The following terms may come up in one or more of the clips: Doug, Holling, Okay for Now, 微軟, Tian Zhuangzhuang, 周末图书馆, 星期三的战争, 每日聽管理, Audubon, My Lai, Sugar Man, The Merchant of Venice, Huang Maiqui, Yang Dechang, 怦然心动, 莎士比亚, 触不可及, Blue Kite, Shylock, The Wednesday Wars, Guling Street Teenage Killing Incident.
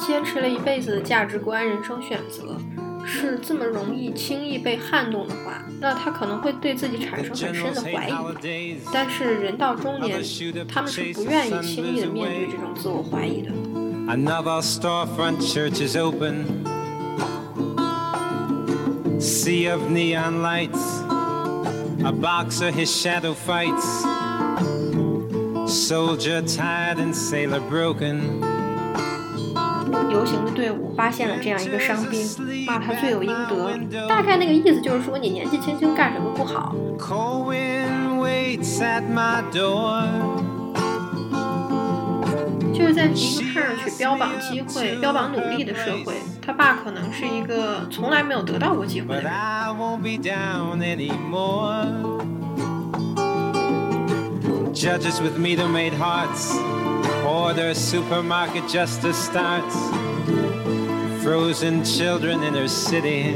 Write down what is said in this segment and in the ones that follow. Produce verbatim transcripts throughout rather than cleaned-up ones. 坚持了一辈子的价值观、人生选择是这么容易轻易被撼动的话，那他可能会对自己产生很深的怀疑。但是人到中年，他们是不愿意轻易的面对这种自我怀疑的。Another storefront church is open. Sea of neon lights. A boxer, his shadow fights. Soldier tired and sailor broken.游行的队伍发现了这样一个伤兵，骂他罪有应得，大概那个意思就是说你年纪轻轻干什么不好。就是在一个看上去标榜机会、标榜努力的社会，他爸可能是一个从来没有得到过机会的人。Judges with meter-made hearts.Order supermarket justice starts. Frozen children in her city.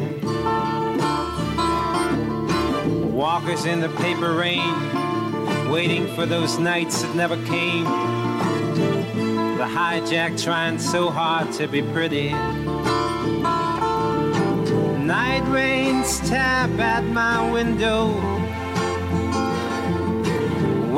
Walkers in the paper rain, waiting for those nights that never came. The hijack trying so hard to be pretty. Night rains tap at my window.Winds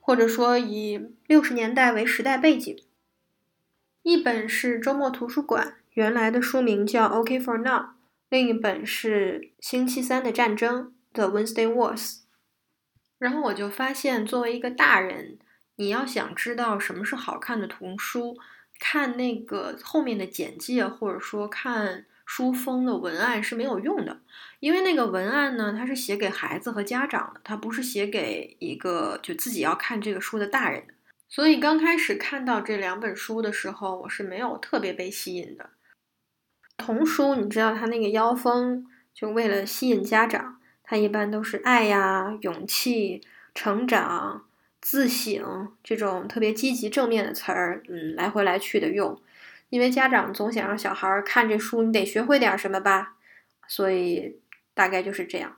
或者说以六十年代为时代背景，一本是周末图书馆，原来的书名叫 Okay for Now， 另一本是星期三的战争 The Wednesday Wars。 然后我就发现作为一个大人，你要想知道什么是好看的图书，看那个后面的简介或者说看书封的文案是没有用的，因为那个文案呢，它是写给孩子和家长的，它不是写给一个就自己要看这个书的大人的。所以刚开始看到这两本书的时候，我是没有特别被吸引的。童书你知道它那个腰封，就为了吸引家长，它一般都是爱呀、勇气、成长、自省这种特别积极正面的词儿，嗯，来回来去的用，因为家长总想让小孩看这书，你得学会点什么吧，所以大概就是这样。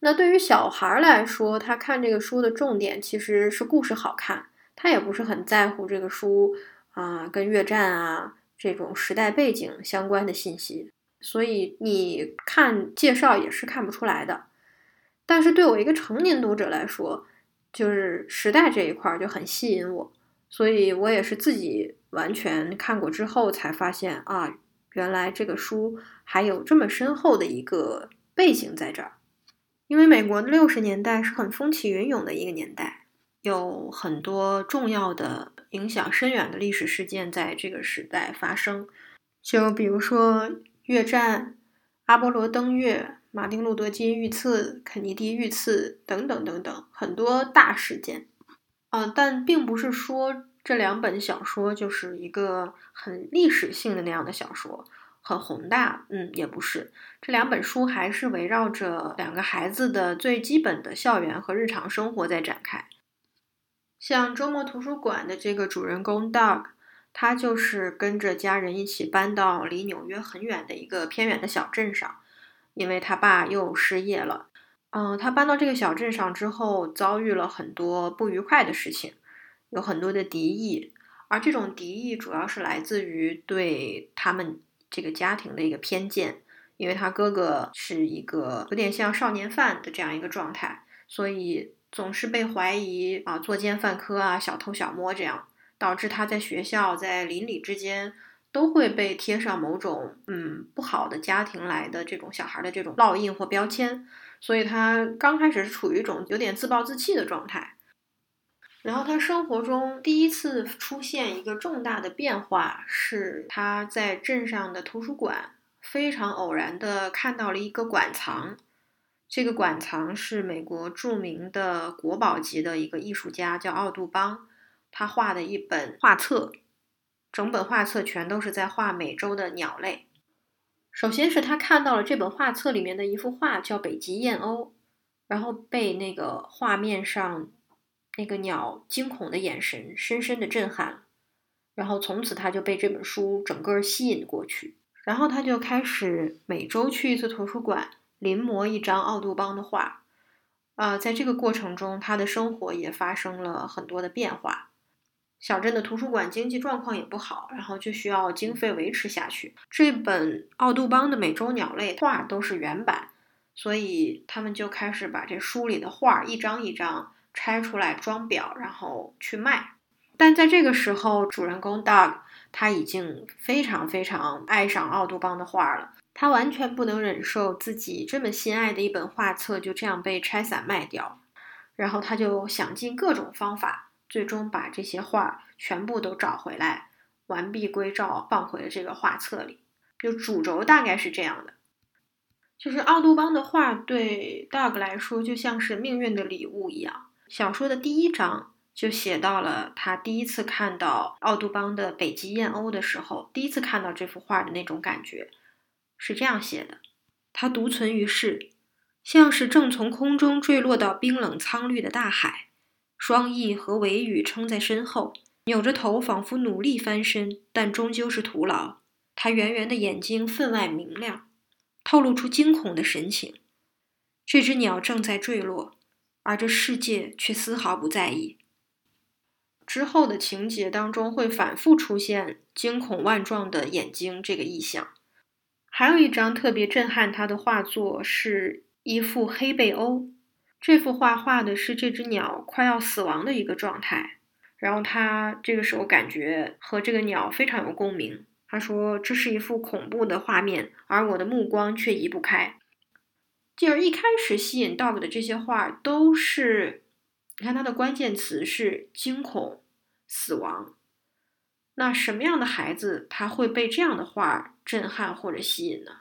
那对于小孩来说，他看这个书的重点其实是故事好看，他也不是很在乎这个书啊、呃、跟越战啊这种时代背景相关的信息，所以你看介绍也是看不出来的。但是对我一个成年读者来说，就是时代这一块就很吸引我，所以我也是自己完全看过之后才发现啊，原来这个书还有这么深厚的一个背景在这儿。因为美国的六十年代是很风起云涌的一个年代，有很多重要的影响深远的历史事件在这个时代发生，就比如说越战、阿波罗登月、马丁路德金遇刺、肯尼迪遇刺等等等等，很多大事件啊、呃，但并不是说这两本小说就是一个很历史性的那样的小说，很宏大，嗯，也不是。这两本书还是围绕着两个孩子的最基本的校园和日常生活在展开。像周末图书馆的这个主人公 Doug， 他就是跟着家人一起搬到离纽约很远的一个偏远的小镇上，因为他爸又失业了。嗯，他搬到这个小镇上之后，遭遇了很多不愉快的事情。有很多的敌意，而这种敌意主要是来自于对他们这个家庭的一个偏见，因为他哥哥是一个有点像少年犯的这样一个状态，所以总是被怀疑啊作奸犯科啊、小偷小摸，这样导致他在学校、在邻里之间都会被贴上某种嗯不好的家庭来的这种小孩的这种烙印或标签，所以他刚开始是处于一种有点自暴自弃的状态。然后他生活中第一次出现一个重大的变化，是他在镇上的图书馆非常偶然的看到了一个馆藏。这个馆藏是美国著名的国宝级的一个艺术家叫奥杜邦，他画的一本画册，整本画册全都是在画美洲的鸟类。首先是他看到了这本画册里面的一幅画叫《北极燕鸥》，然后被那个画面上那个鸟惊恐的眼神深深的震撼，然后从此他就被这本书整个吸引过去，然后他就开始每周去一次图书馆临摹一张奥杜邦的画、呃、在这个过程中他的生活也发生了很多的变化。小镇的图书馆经济状况也不好，然后就需要经费维持下去。这本奥杜邦的美洲鸟类画都是原版，所以他们就开始把这书里的画一张一张拆出来装裱，然后去卖。但在这个时候，主人公 Doug 他已经非常非常爱上奥杜邦的画了，他完全不能忍受自己这么心爱的一本画册就这样被拆散卖掉，然后他就想尽各种方法，最终把这些画全部都找回来，完璧归赵，放回了这个画册里。就主轴大概是这样的，就是奥杜邦的画对 Doug 来说就像是命运的礼物一样。小说的第一章就写到了他第一次看到奥杜邦的北极燕鸥的时候，第一次看到这幅画的那种感觉是这样写的：它独存于世，像是正从空中坠落到冰冷苍绿的大海，双翼和尾羽撑在身后，扭着头仿佛努力翻身，但终究是徒劳。他圆圆的眼睛分外明亮，透露出惊恐的神情。这只鸟正在坠落，而这世界却丝毫不在意。之后的情节当中会反复出现惊恐万状的眼睛这个意象。还有一张特别震撼他的画作是一幅黑背鸥，这幅画画的是这只鸟快要死亡的一个状态，然后他这个时候感觉和这个鸟非常有共鸣。他说这是一幅恐怖的画面，而我的目光却移不开。进而一开始吸引 Doug 的这些画都是，你看它的关键词是惊恐、死亡。那什么样的孩子他会被这样的画震撼或者吸引呢？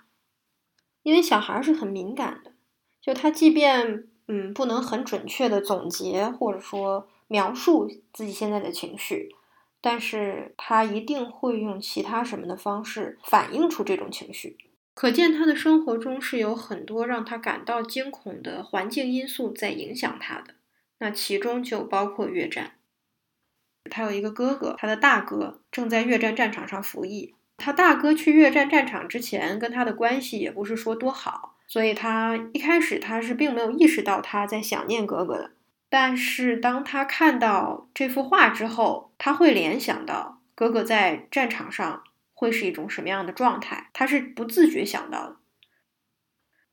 因为小孩是很敏感的，就他即便嗯，不能很准确的总结或者说描述自己现在的情绪，但是他一定会用其他什么的方式反映出这种情绪。可见他的生活中是有很多让他感到惊恐的环境因素在影响他的，那其中就包括越战。他有一个哥哥，他的大哥正在越战战场上服役。他大哥去越战战场之前跟他的关系也不是说多好，所以他一开始他是并没有意识到他在想念哥哥的，但是当他看到这幅画之后，他会联想到哥哥在战场上会是一种什么样的状态，他是不自觉想到的。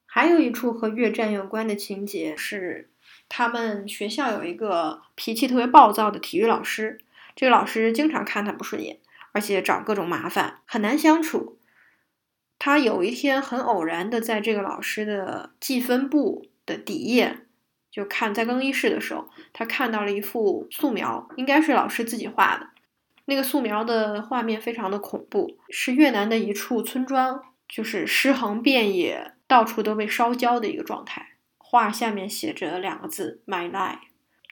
还有一处和越战有关的情节是，他们学校有一个脾气特别暴躁的体育老师，这个老师经常看他不顺眼，而且找各种麻烦，很难相处。他有一天很偶然的在这个老师的记分簿的底页，就看在更衣室的时候，他看到了一幅素描，应该是老师自己画的。那个素描的画面非常的恐怖，是越南的一处村庄，就是尸横遍野，到处都被烧焦的一个状态。画下面写着两个字 My Lai，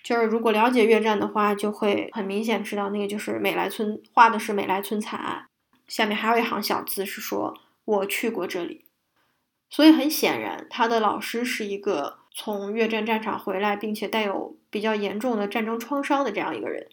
就是如果了解越战的话，就会很明显知道那个就是美莱村，画的是美莱村惨案。下面还有一行小字是说我去过这里。所以很显然他的老师是一个从越战战场回来并且带有比较严重的战争创伤的这样一个人。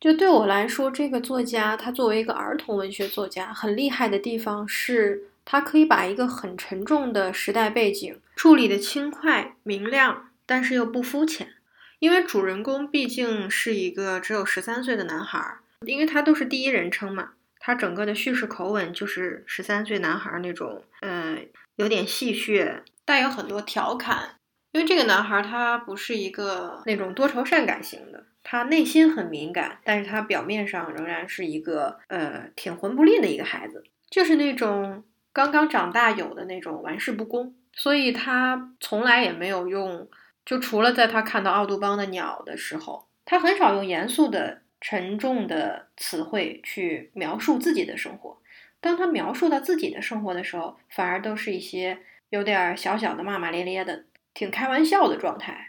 就对我来说，这个作家他作为一个儿童文学作家很厉害的地方是，他可以把一个很沉重的时代背景处理得轻快明亮，但是又不肤浅。因为主人公毕竟是一个只有十三岁的男孩，因为他都是第一人称嘛，他整个的叙事口吻就是十三岁男孩那种呃，有点戏谑，带有很多调侃。因为这个男孩他不是一个那种多愁善感型的，他内心很敏感，但是他表面上仍然是一个呃挺混不吝的一个孩子，就是那种刚刚长大有的那种玩世不恭。所以他从来也没有用，就除了在他看到奥杜邦的鸟的时候，他很少用严肃的沉重的词汇去描述自己的生活。当他描述到自己的生活的时候，反而都是一些有点小小的骂骂咧咧的挺开玩笑的状态。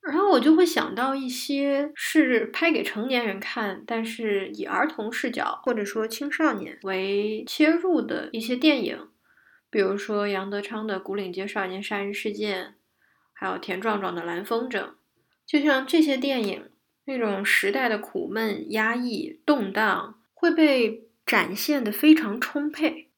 然后我就会想到一些是拍给成年人看，但是以儿童视角或者说青少年为切入的一些电影，比如说杨德昌的古岭街少年杀人事件，还有田壮壮的蓝风筝。就像这些电影，那种时代的苦闷、压抑、动荡会被展现得非常充沛。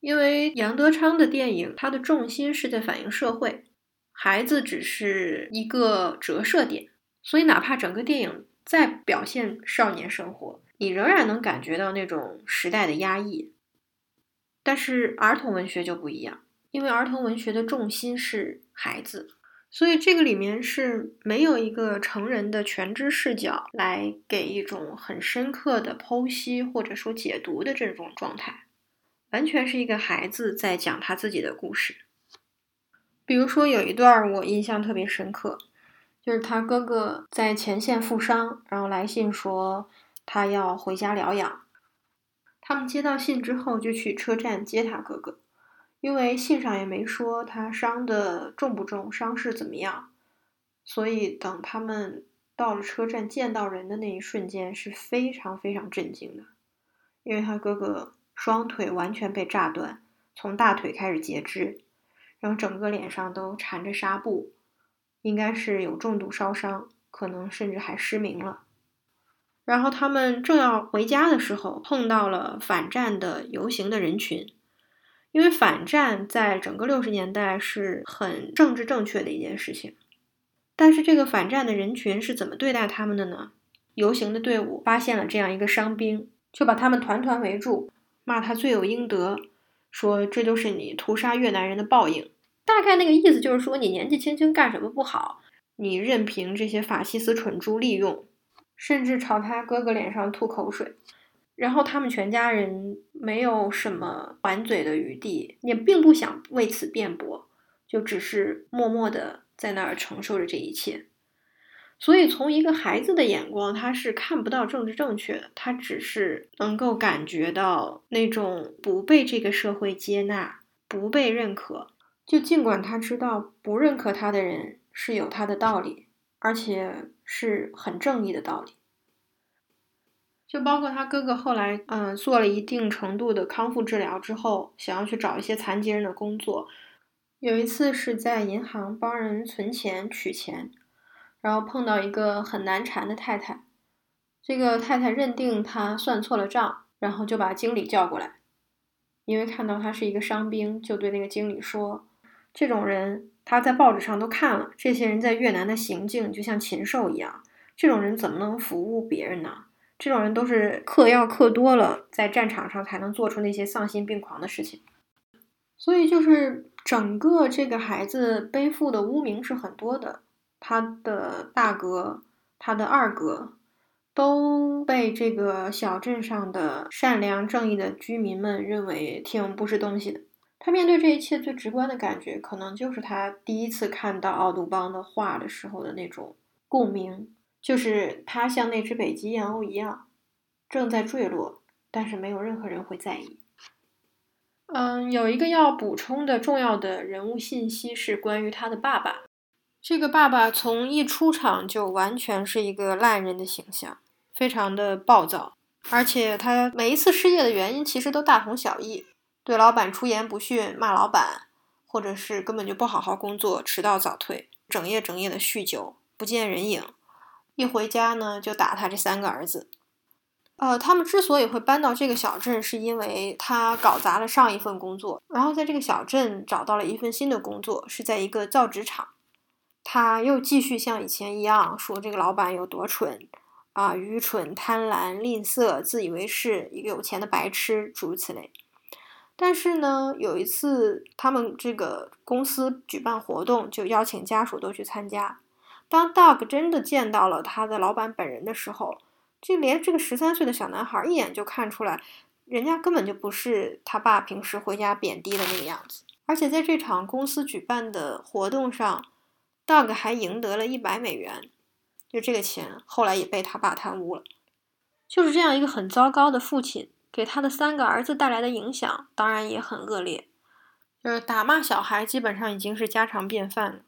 因为杨德昌的电影，它的重心是在反映社会，孩子只是一个折射点，所以哪怕整个电影再表现少年生活，你仍然能感觉到那种时代的压抑。但是儿童文学就不一样，因为儿童文学的重心是孩子，所以这个里面是没有一个成人的全知视角来给一种很深刻的剖析或者说解读的这种状态，完全是一个孩子在讲他自己的故事。比如说有一段我印象特别深刻，就是他哥哥在前线负伤，然后来信说他要回家疗养。他们接到信之后就去车站接他哥哥，因为信上也没说他伤的重不重，伤势怎么样，所以等他们到了车站见到人的那一瞬间是非常非常震惊的，因为他哥哥双腿完全被炸断，从大腿开始截肢，然后整个脸上都缠着纱布，应该是有重度烧伤，可能甚至还失明了。然后他们正要回家的时候，碰到了反战的游行的人群。因为反战在整个六十年代是很政治正确的一件事情，但是这个反战的人群是怎么对待他们的呢？游行的队伍发现了这样一个伤兵，就把他们团团围住，骂他罪有应得，说这就是你屠杀越南人的报应。大概那个意思就是说，你年纪轻轻干什么不好，你任凭这些法西斯蠢猪利用，甚至朝他哥哥脸上吐口水。然后他们全家人没有什么还嘴的余地，也并不想为此辩驳，就只是默默的在那儿承受着这一切。所以从一个孩子的眼光，他是看不到政治正确的，他只是能够感觉到那种不被这个社会接纳，不被认可。就尽管他知道不认可他的人是有他的道理，而且是很正义的道理。就包括他哥哥后来嗯，做了一定程度的康复治疗之后，想要去找一些残疾人的工作。有一次是在银行帮人存钱取钱，然后碰到一个很难缠的太太，这个太太认定他算错了账，然后就把经理叫过来。因为看到他是一个伤兵，就对那个经理说，这种人他在报纸上都看了，这些人在越南的行径就像禽兽一样，这种人怎么能服务别人呢？这种人都是嗑药嗑多了，在战场上才能做出那些丧心病狂的事情。所以就是整个这个孩子背负的污名是很多的，他的大哥、他的二哥都被这个小镇上的善良正义的居民们认为挺不是东西的。他面对这一切最直观的感觉，可能就是他第一次看到奥杜邦的画的时候的那种共鸣，就是他像那只北极燕鸥一样正在坠落，但是没有任何人会在意。嗯，有一个要补充的重要的人物信息是关于他的爸爸。这个爸爸从一出场就完全是一个烂人的形象，非常的暴躁，而且他每一次失业的原因其实都大同小异，对老板出言不逊，骂老板，或者是根本就不好好工作，迟到早退，整夜整夜的酗酒，不见人影，一回家呢就打他这三个儿子。呃，他们之所以会搬到这个小镇，是因为他搞砸了上一份工作，然后在这个小镇找到了一份新的工作，是在一个造纸厂。他又继续像以前一样说这个老板有多蠢啊，愚蠢、贪婪、吝啬、自以为是，一个有钱的白痴，诸如此类。但是呢，有一次他们这个公司举办活动，就邀请家属都去参加。当 Doug 真的见到了他的老板本人的时候，就连这个十三岁的小男孩一眼就看出来，人家根本就不是他爸平时回家贬低的那个样子。而且在这场公司举办的活动上， Doug 还赢得了一百美元，就这个钱后来也被他爸贪污了。就是这样一个很糟糕的父亲，给他的三个儿子带来的影响当然也很恶劣，就是打骂小孩基本上已经是家常便饭了。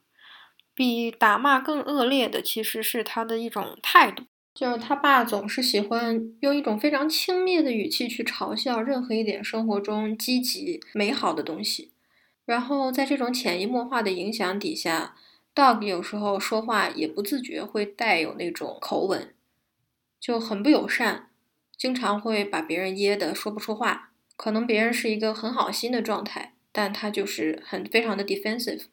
比打骂更恶劣的其实是他的一种态度，就是他爸总是喜欢用一种非常轻蔑的语气去嘲笑任何一点生活中积极美好的东西，然后在这种潜移默化的影响底下， Doug 有时候说话也不自觉会带有那种口吻，就很不友善，经常会把别人噎得说不出话。可能别人是一个很好心的状态，但他就是很非常的 defensive。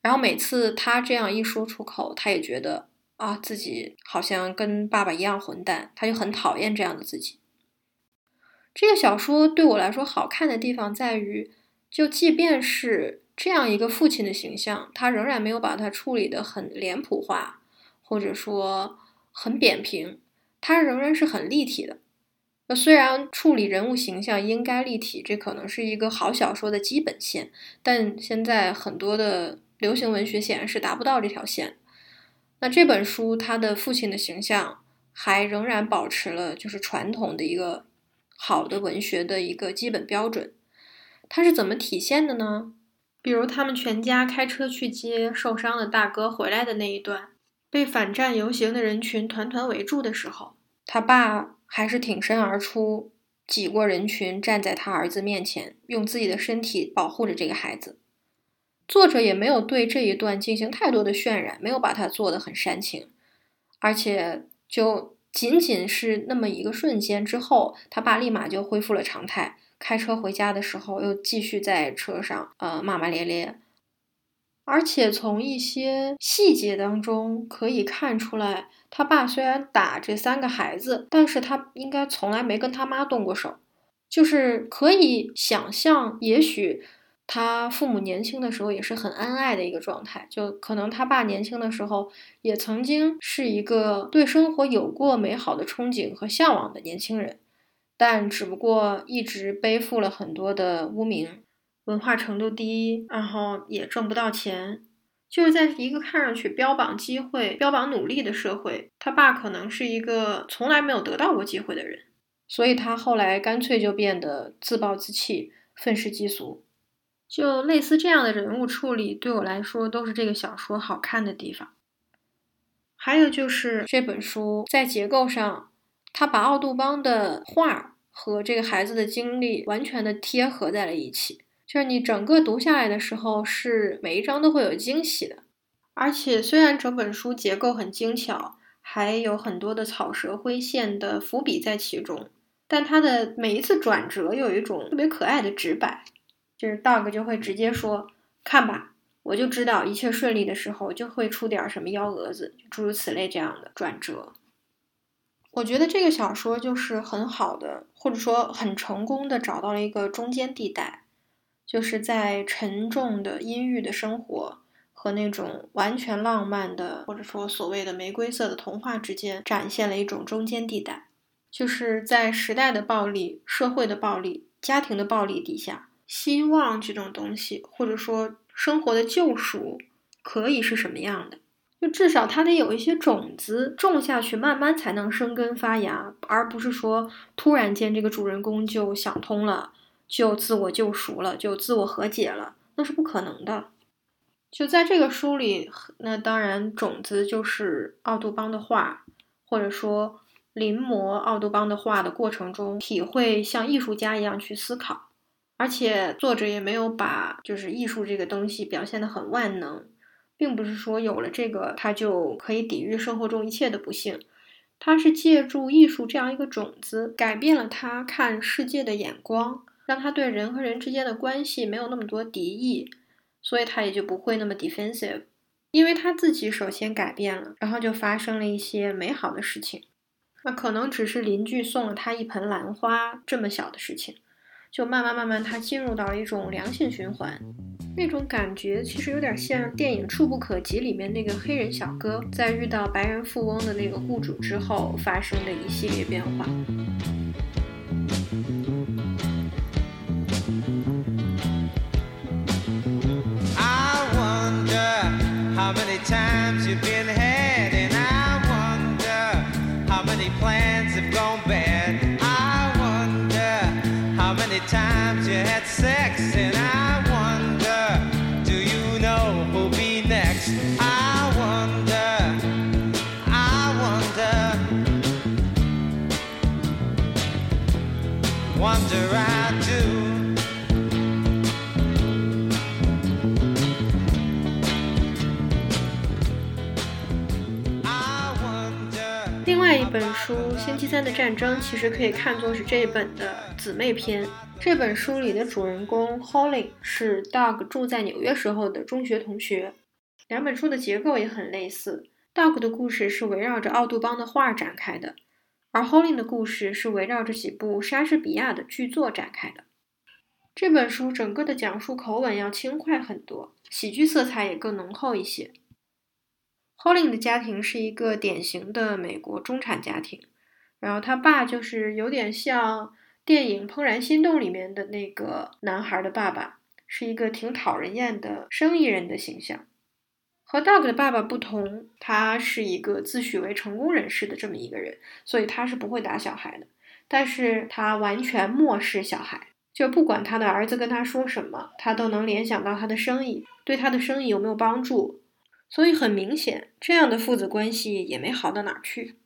然后每次他这样一说出口，他也觉得啊自己好像跟爸爸一样混蛋，他就很讨厌这样的自己。这个小说对我来说好看的地方在于，就即便是这样一个父亲的形象，他仍然没有把它处理得很脸谱化，或者说很扁平，他仍然是很立体的。虽然处理人物形象应该立体，这可能是一个好小说的基本线，但现在很多的流行文学显然是达不到这条线。那这本书他的父亲的形象还仍然保持了就是传统的一个好的文学的一个基本标准。它是怎么体现的呢？比如他们全家开车去接受伤的大哥回来的那一段，被反战游行的人群团团围住的时候，他爸还是挺身而出，挤过人群，站在他儿子面前，用自己的身体保护着这个孩子。作者也没有对这一段进行太多的渲染，没有把它做得很煽情，而且就仅仅是那么一个瞬间之后，他爸立马就恢复了常态，开车回家的时候又继续在车上呃骂骂咧咧。而且从一些细节当中可以看出来，他爸虽然打这三个孩子，但是他应该从来没跟他妈动过手，就是可以想象也许他父母年轻的时候也是很恩爱的一个状态，就可能他爸年轻的时候也曾经是一个对生活有过美好的憧憬和向往的年轻人，但只不过一直背负了很多的污名，文化程度低，然后也挣不到钱。就是在一个看上去标榜机会、标榜努力的社会，他爸可能是一个从来没有得到过机会的人，所以他后来干脆就变得自暴自弃、愤世嫉俗。就类似这样的人物处理对我来说都是这个小说好看的地方。还有就是这本书在结构上，他把奥杜邦的画和这个孩子的经历完全的贴合在了一起，就是你整个读下来的时候是每一章都会有惊喜的。而且虽然整本书结构很精巧，还有很多的草蛇灰线的伏笔在其中，但它的每一次转折有一种特别可爱的直白，就是 Doug 就会直接说，看吧，我就知道一切顺利的时候就会出点什么幺蛾子，诸如此类这样的转折。我觉得这个小说就是很好的，或者说很成功的找到了一个中间地带，就是在沉重的阴郁的生活和那种完全浪漫的，或者说所谓的玫瑰色的童话之间展现了一种中间地带，就是在时代的暴力、社会的暴力、家庭的暴力底下，希望这种东西，或者说生活的救赎可以是什么样的，就至少它得有一些种子种下去，慢慢才能生根发芽，而不是说突然间这个主人公就想通了，就自我救赎了，就自我和解了，那是不可能的。就在这个书里，那当然种子就是奥杜邦的画，或者说临摹奥杜邦的画的过程中体会像艺术家一样去思考。而且作者也没有把就是艺术这个东西表现得很万能，并不是说有了这个他就可以抵御生活中一切的不幸，他是借助艺术这样一个种子改变了他看世界的眼光，让他对人和人之间的关系没有那么多敌意，所以他也就不会那么 defensive， 因为他自己首先改变了，然后就发生了一些美好的事情。那可能只是邻居送了他一盆兰花这么小的事情，就慢慢慢慢它进入到了一种良性循环。那种感觉其实有点像电影《触不可及》里面那个黑人小哥在遇到白人富翁的那个雇主之后发生的一系列变化。I wonder how many times you've been ahead, and I wonder how many plans have gone bad.Times you had sex, and I wonder, do you know who'll be next? I wonder, I wonder wonder I do.另外一本书《星期三的战争》其实可以看作是这一本的姊妹篇。这本书里的主人公 Holling 是 Doug 住在纽约时候的中学同学。两本书的结构也很类似， Doug 的故事是围绕着奥杜邦的画展开的，而 Holling 的故事是围绕着几部莎士比亚的剧作展开的。这本书整个的讲述口吻要轻快很多，喜剧色彩也更浓厚一些。Holling 的家庭是一个典型的美国中产家庭，然后他爸就是有点像电影《怦然心动》里面的那个男孩的爸爸，是一个挺讨人厌的生意人的形象。和 Doug 的爸爸不同，他是一个自诩为成功人士的这么一个人，所以他是不会打小孩的，但是他完全漠视小孩，就不管他的儿子跟他说什么，他都能联想到他的生意，对他的生意有没有帮助。所以很明显，这样的父子关系也没好到哪儿去。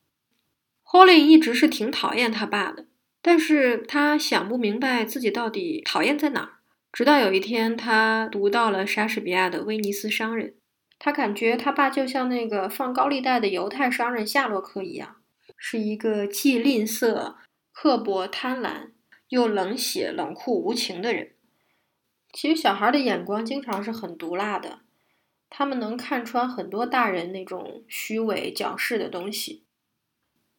Holling 一直是挺讨厌他爸的，但是他想不明白自己到底讨厌在哪儿。直到有一天，他读到了莎士比亚的《威尼斯商人》，他感觉他爸就像那个放高利贷的犹太商人夏洛克一样，是一个既吝啬、刻薄、贪婪，又冷血、冷酷无情的人。其实小孩的眼光经常是很毒辣的。他们能看穿很多大人那种虚伪矫饰的东西。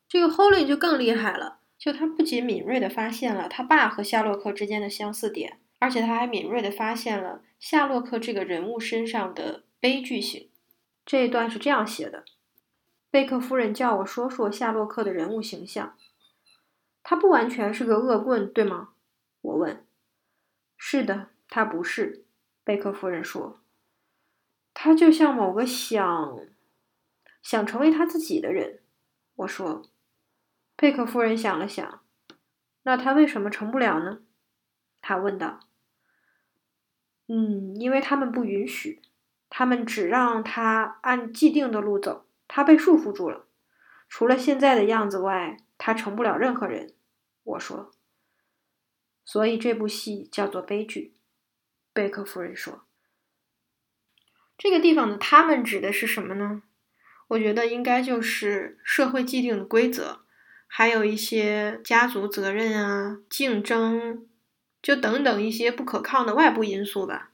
这个 Holling 就更厉害了，就他不仅敏锐地发现了他爸和夏洛克之间的相似点，而且他还敏锐地发现了夏洛克这个人物身上的悲剧性。这一段是这样写的：贝克夫人叫我说说夏洛克的人物形象。他不完全是个恶棍，对吗？我问。是的，他不是，贝克夫人说。他就像某个想想成为他自己的人，我说。贝克夫人想了想，那他为什么成不了呢？他问道。嗯，因为他们不允许，他们只让他按既定的路走，他被束缚住了。除了现在的样子外，他成不了任何人，我说。所以这部戏叫做悲剧，贝克夫人说。这个地方的他们指的是什么呢？我觉得应该就是社会既定的规则，还有一些家族责任啊、竞争，就等等一些不可抗的外部因素吧。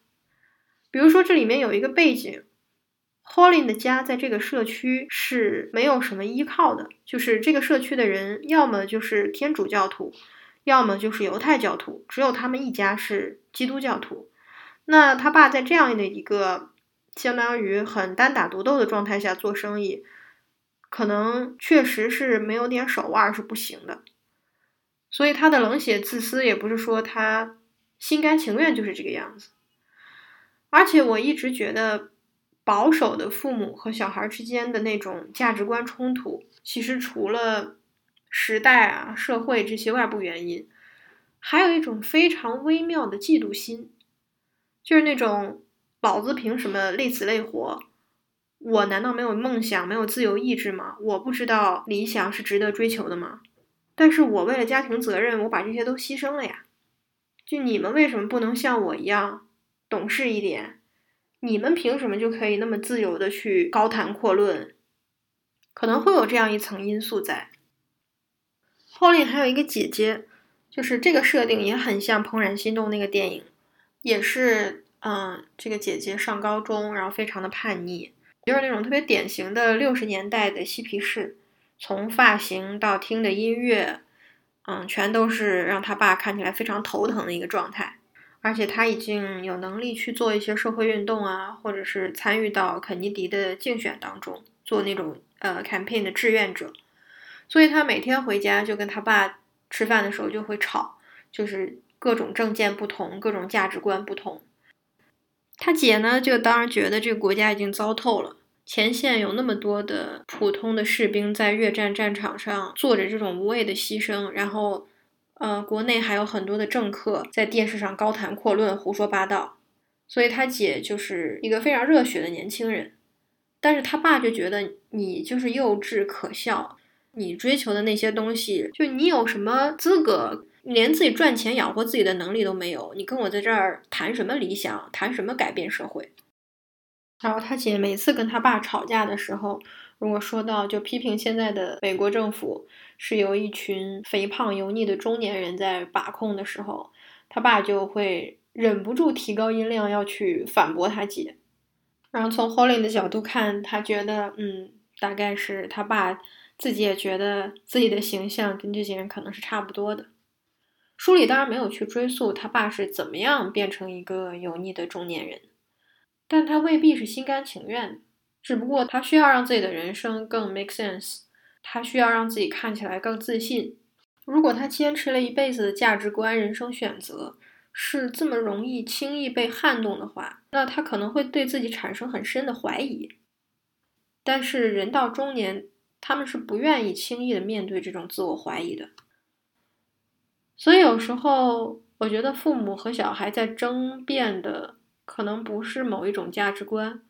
比如说这里面有一个背景， Holling 的家在这个社区是没有什么依靠的，就是这个社区的人要么就是天主教徒，要么就是犹太教徒，只有他们一家是基督教徒。那他爸在这样的一个相当于很单打独斗的状态下做生意，可能确实是没有点手腕是不行的。所以他的冷血自私也不是说他心甘情愿就是这个样子。而且我一直觉得保守的父母和小孩之间的那种价值观冲突，其实除了时代啊、社会这些外部原因，还有一种非常微妙的嫉妒心，就是那种老子凭什么累死累活？我难道没有梦想，没有自由意志吗？我不知道理想是值得追求的吗？但是我为了家庭责任，我把这些都牺牲了呀。就你们为什么不能像我一样懂事一点？你们凭什么就可以那么自由的去高谈阔论？可能会有这样一层因素在。Holling 还有一个姐姐，就是这个设定也很像《怦然心动》那个电影，也是嗯，这个姐姐上高中，然后非常的叛逆，就是那种特别典型的六十年代的嬉皮士，从发型到听的音乐，嗯，全都是让他爸看起来非常头疼的一个状态。而且他已经有能力去做一些社会运动啊，或者是参与到肯尼迪的竞选当中，做那种呃 campaign 的志愿者。所以他每天回家就跟他爸吃饭的时候就会吵，就是各种政见不同，各种价值观不同。他姐呢，就当然觉得这个国家已经糟透了，前线有那么多的普通的士兵在越战战场上做着这种无谓的牺牲，然后呃，国内还有很多的政客在电视上高谈阔论胡说八道，所以他姐就是一个非常热血的年轻人。但是他爸就觉得你就是幼稚可笑，你追求的那些东西，就你有什么资格？连自己赚钱养活自己的能力都没有，你跟我在这儿谈什么理想，谈什么改变社会？然后他姐每次跟他爸吵架的时候，如果说到就批评现在的美国政府是由一群肥胖油腻的中年人在把控的时候，他爸就会忍不住提高音量要去反驳他姐。然后从 Holling 的角度看，他觉得嗯，大概是他爸自己也觉得自己的形象跟这些人可能是差不多的。书里当然没有去追溯他爸是怎么样变成一个油腻的中年人，但他未必是心甘情愿的，只不过他需要让自己的人生更 make sense， 他需要让自己看起来更自信。如果他坚持了一辈子的价值观、人生选择是这么容易轻易被撼动的话，那他可能会对自己产生很深的怀疑。但是人到中年，他们是不愿意轻易的面对这种自我怀疑的。所以有时候我觉得父母和小孩在争辩的可能不是某一种价值观，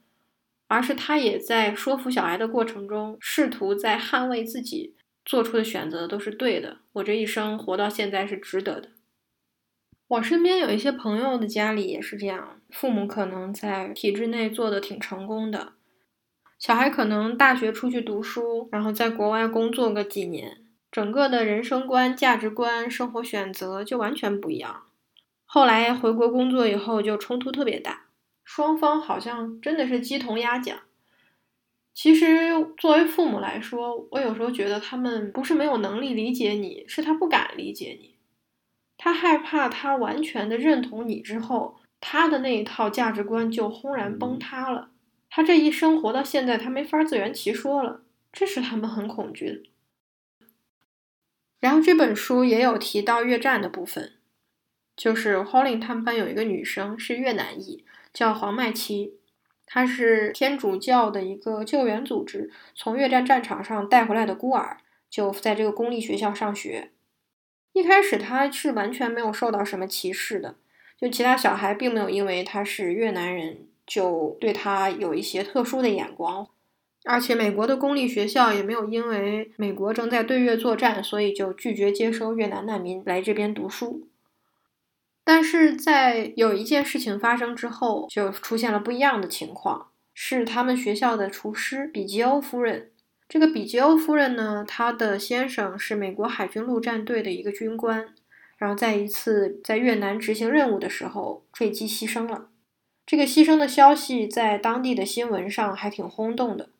而是他也在说服小孩的过程中试图在捍卫自己做出的选择都是对的，我这一生活到现在是值得的。我身边有一些朋友的家里也是这样，父母可能在体制内做的挺成功的，小孩可能大学出去读书，然后在国外工作个几年，整个的人生观、价值观、生活选择就完全不一样。后来回国工作以后就冲突特别大，双方好像真的是鸡同鸭讲。其实作为父母来说，我有时候觉得他们不是没有能力理解你，是他不敢理解你。他害怕他完全的认同你之后，他的那一套价值观就轰然崩塌了，他这一生活到现在他没法自圆其说了，这是他们很恐惧的。然后这本书也有提到越战的部分，就是 Holling 他们班有一个女生是越南裔，叫黄麦琪，她是天主教的一个救援组织从越战战场上带回来的孤儿，就在这个公立学校上学。一开始她是完全没有受到什么歧视的，就其他小孩并没有因为她是越南人就对她有一些特殊的眼光。而且美国的公立学校也没有因为美国正在对越作战，所以就拒绝接收越南难民来这边读书。但是在有一件事情发生之后，就出现了不一样的情况，是他们学校的厨师比吉欧夫人。这个比吉欧夫人呢，她的先生是美国海军陆战队的一个军官，然后在一次在越南执行任务的时候坠机牺牲了。这个牺牲的消息在当地的新闻上还挺轰动的，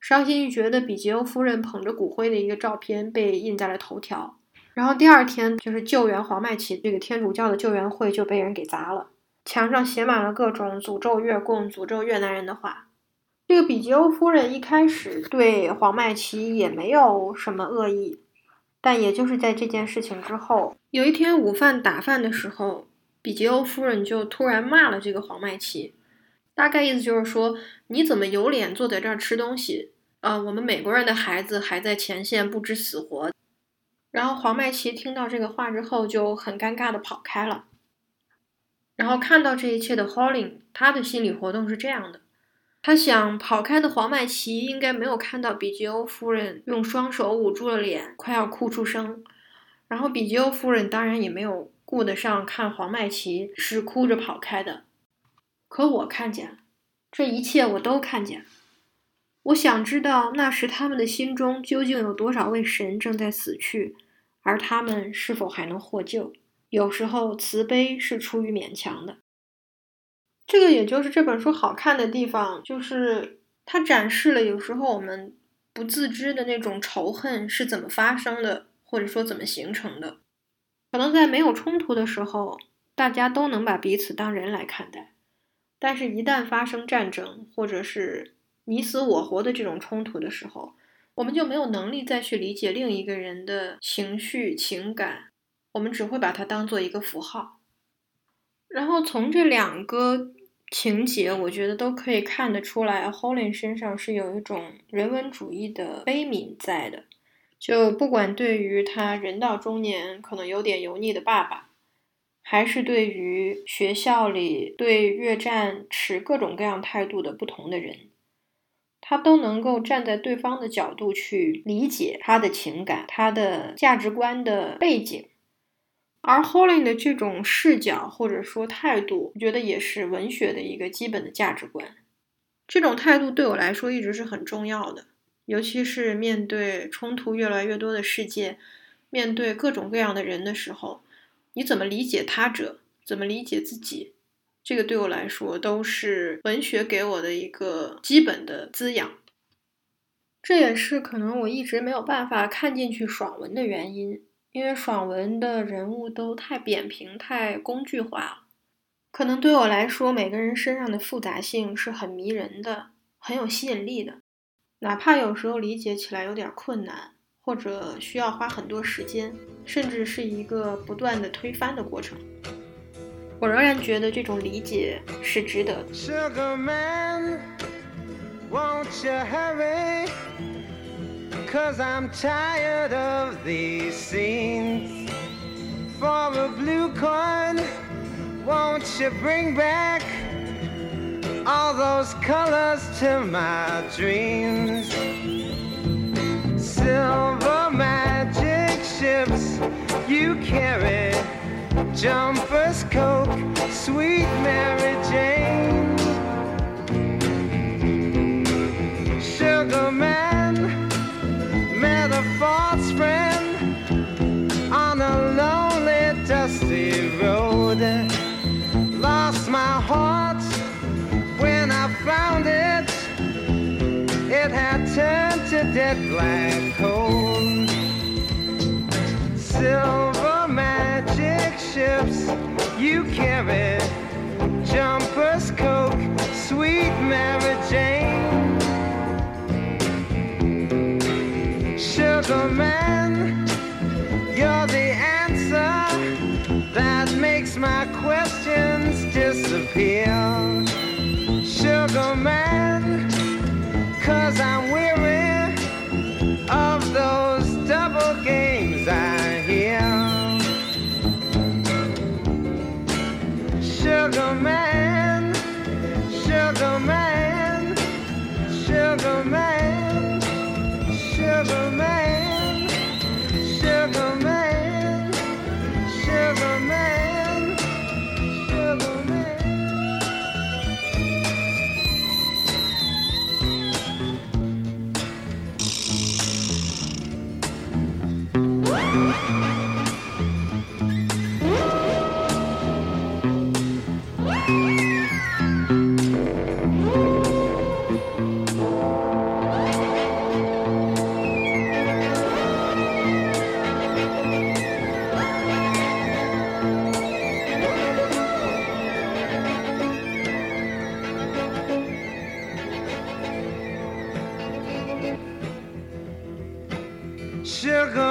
伤心欲绝的比吉欧夫人捧着骨灰的一个照片被印在了头条，然后第二天就是救援黄麦琪这个天主教的救援会就被人给砸了，墙上写满了各种诅咒越共、诅咒越南人的话。这个比吉欧夫人一开始对黄麦琪也没有什么恶意，但也就是在这件事情之后，有一天午饭打饭的时候，比吉欧夫人就突然骂了这个黄麦琪，大概意思就是说，你怎么有脸坐在这儿吃东西？呃，我们美国人的孩子还在前线不知死活。然后黄麦琪听到这个话之后就很尴尬的跑开了。然后看到这一切的 Holling， 他的心理活动是这样的，他想跑开的黄麦琪应该没有看到比吉欧夫人用双手捂住了脸，快要哭出声。然后比吉欧夫人当然也没有顾得上看黄麦琪是哭着跑开的。可我看见了，这一切我都看见了。我想知道那时他们的心中究竟有多少位神正在死去，而他们是否还能获救？有时候慈悲是出于勉强的。这个也就是这本书好看的地方，就是它展示了有时候我们不自知的那种仇恨是怎么发生的，或者说怎么形成的。可能在没有冲突的时候，大家都能把彼此当人来看待。但是一旦发生战争，或者是你死我活的这种冲突的时候，我们就没有能力再去理解另一个人的情绪情感，我们只会把它当做一个符号。然后从这两个情节，我觉得都可以看得出来 Holling 身上是有一种人文主义的悲悯在的，就不管对于他人到中年可能有点油腻的爸爸，还是对于学校里对越战持各种各样态度的不同的人，他都能够站在对方的角度去理解他的情感，他的价值观的背景。而 Holling 的这种视角或者说态度，我觉得也是文学的一个基本的价值观。这种态度对我来说一直是很重要的，尤其是面对冲突越来越多的世界，面对各种各样的人的时候，你怎么理解他者，怎么理解自己，这个对我来说都是文学给我的一个基本的滋养。这也是可能我一直没有办法看进去爽文的原因，因为爽文的人物都太扁平，太工具化了。可能对我来说，每个人身上的复杂性是很迷人的，很有吸引力的，哪怕有时候理解起来有点困难，或者需要花很多时间，甚至是一个不断的推翻的过程，我仍然觉得这种理解是值得的。 Sugar Man, won't you hurry? 'Cause I'm tired of these scenes. For a blue coin, won't you bring back all those colors to my dreams? Silver magic ships you carry.Jumpers, Coke, Sweet Mary Jane. Sugar Man met a false friend on a lonely, dusty road. Lost my heart when I found it. It had turned to dead black coal. Silver magic ships you carry, jumpers, Coke, Sweet Mary Jane. Sugar Man, you're the answer that makes my questions disappear. Sugar Man, 'cause I'm weary of those double games I Sugar Man, Sugar Man, Sugar Man, Sugar Man, Sugar Man, Sugar Man, Sugar Man.Sugar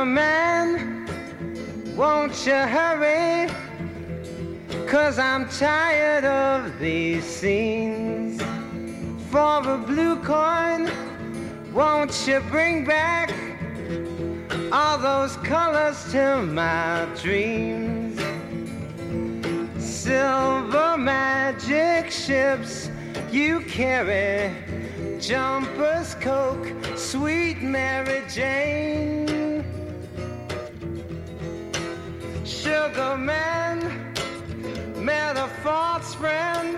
Man, won't you hurry? 'Cause I'm tired of these scenes. For a blue coin, won't you bring back all those colors to my dreams? Silver magic ships you carry, jumpers, Coke, Sweet Mary Jane.Sugar Man met a false friend